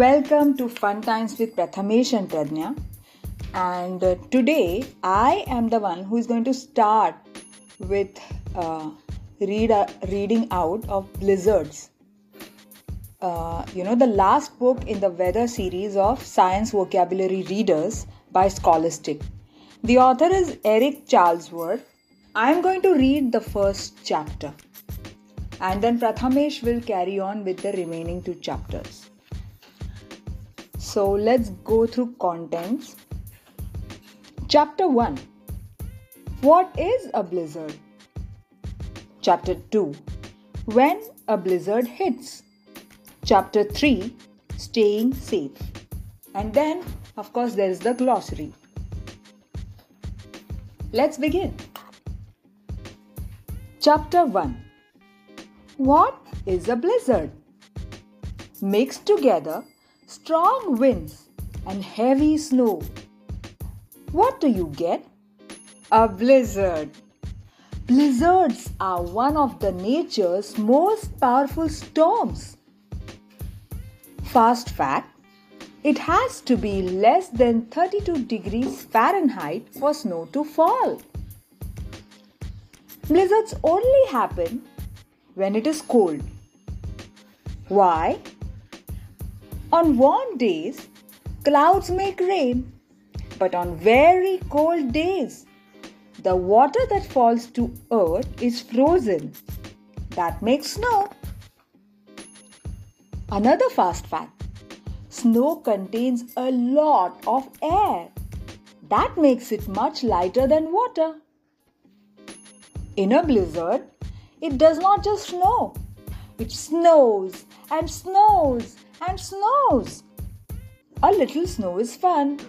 Welcome to Fun Times with Prathamesh and Pradnya. And today I am the one who is going to start with reading out of Blizzards. The last book in the weather series of Science Vocabulary Readers by Scholastic. The author is Eric Charlesworth. I am going to read the first chapter. And then Prathamesh will carry on with the remaining two chapters. So let's go through contents. Chapter 1. What is a blizzard? Chapter 2. When a blizzard hits. Chapter 3. Staying safe. And then, of course, there is the glossary. Let's begin. Chapter 1. What is a blizzard? Mixed together, strong winds and heavy snow. What do you get? A blizzard. Blizzards are one of the nature's most powerful storms. Fast fact, it has to be less than 32 degrees Fahrenheit for snow to fall. Blizzards only happen when it is cold. Why? On warm days, clouds make rain, but on very cold days, the water that falls to earth is frozen. That makes snow. Another fast fact, snow contains a lot of air. That makes it much lighter than water. In a blizzard, it does not just snow. It snows and snows and snows. A little snow is fun,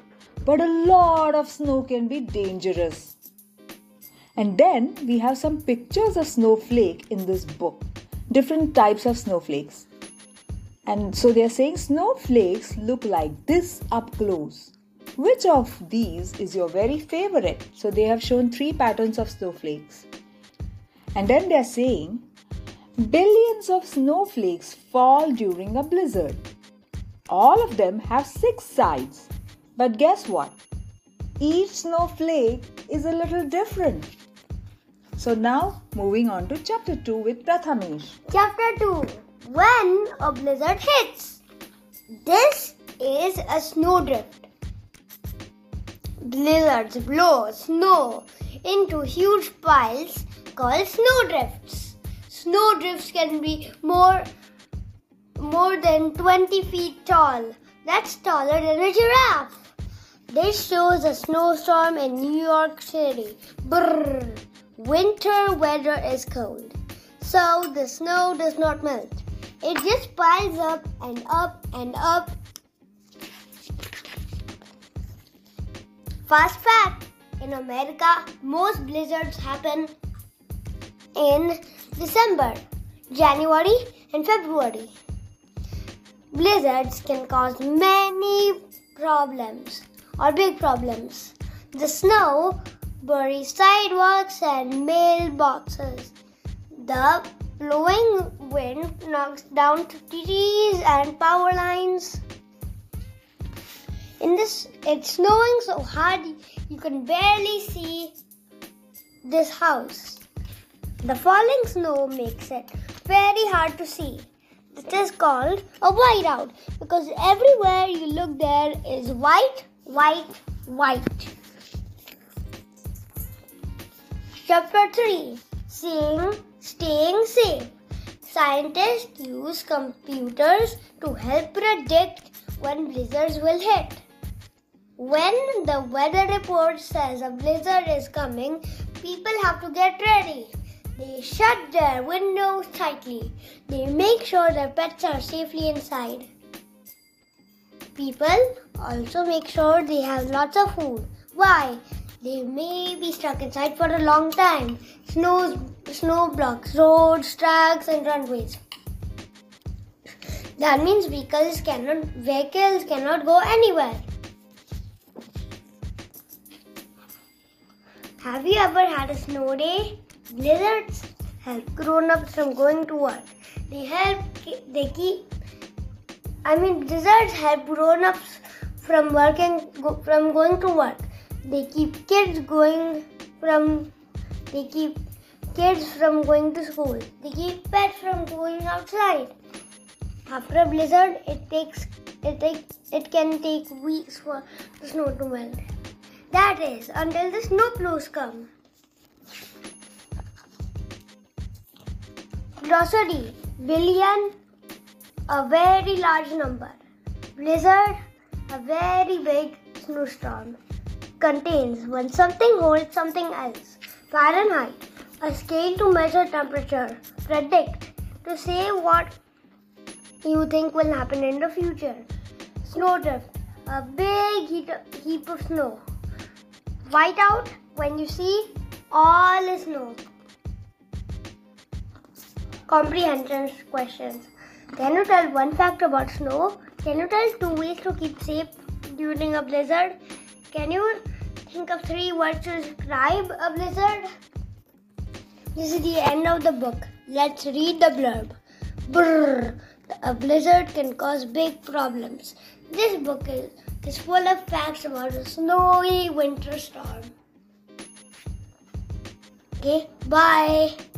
but a lot of snow can be dangerous. And then we have some pictures of snowflake in this book. Different types of snowflakes. And so they are saying snowflakes look like this up close. Which of these is your very favorite? So they have shown three patterns of snowflakes. And then they are saying, billions of snowflakes fall during a blizzard. All of them have 6 sides. But guess what? Each snowflake is a little different. So now, moving on to Chapter 2 with Prathamesh. Chapter 2. When a blizzard hits. This is a snowdrift. Blizzards blow snow into huge piles called snowdrifts. Snowdrifts can be more than 20 feet tall. That's taller than a giraffe. This shows a snowstorm in New York City. Brrr. Winter weather is cold, so the snow does not melt. It just piles up and up and up. Fast fact, in America, most blizzards happen in December, January and February. Blizzards can cause many problems or big problems. The snow buries sidewalks and mailboxes. The blowing wind knocks down trees and power lines. It's snowing so hard you can barely see this house. The falling snow makes it very hard to see. This is called a whiteout because everywhere you look there is white, white, white. Chapter 3. Staying safe. Scientists use computers to help predict when blizzards will hit. When the weather report says a blizzard is coming, people have to get ready. They shut their windows tightly. They make sure their pets are safely inside. People also make sure they have lots of food. Why? They may be stuck inside for a long time. Snow blocks roads, tracks and runways. That means vehicles cannot go anywhere. Have you ever had a snow day? Blizzards help grown-ups from going to work. They help they keep I mean, Blizzards help grown-ups from going to work. They keep kids from going to school. They keep pets from going outside. After a blizzard, it can take weeks for the snow to melt. That is, until the snowplows come. Glossary: billion, a very large number. Blizzard, a very big snowstorm. Contains, when something holds something else. Fahrenheit, a scale to measure temperature. Predict, to say what you think will happen in the future. Snowdrift, a big heap of snow. Whiteout, when you see all the snow. Comprehension questions. Can you tell one fact about snow? Can you tell 2 ways to keep safe during a blizzard? Can you think of 3 words to describe a blizzard? This is the end of the book. Let's read the blurb. Brrr. A blizzard can cause big problems. This book is full of facts about a snowy winter storm. Okay, bye.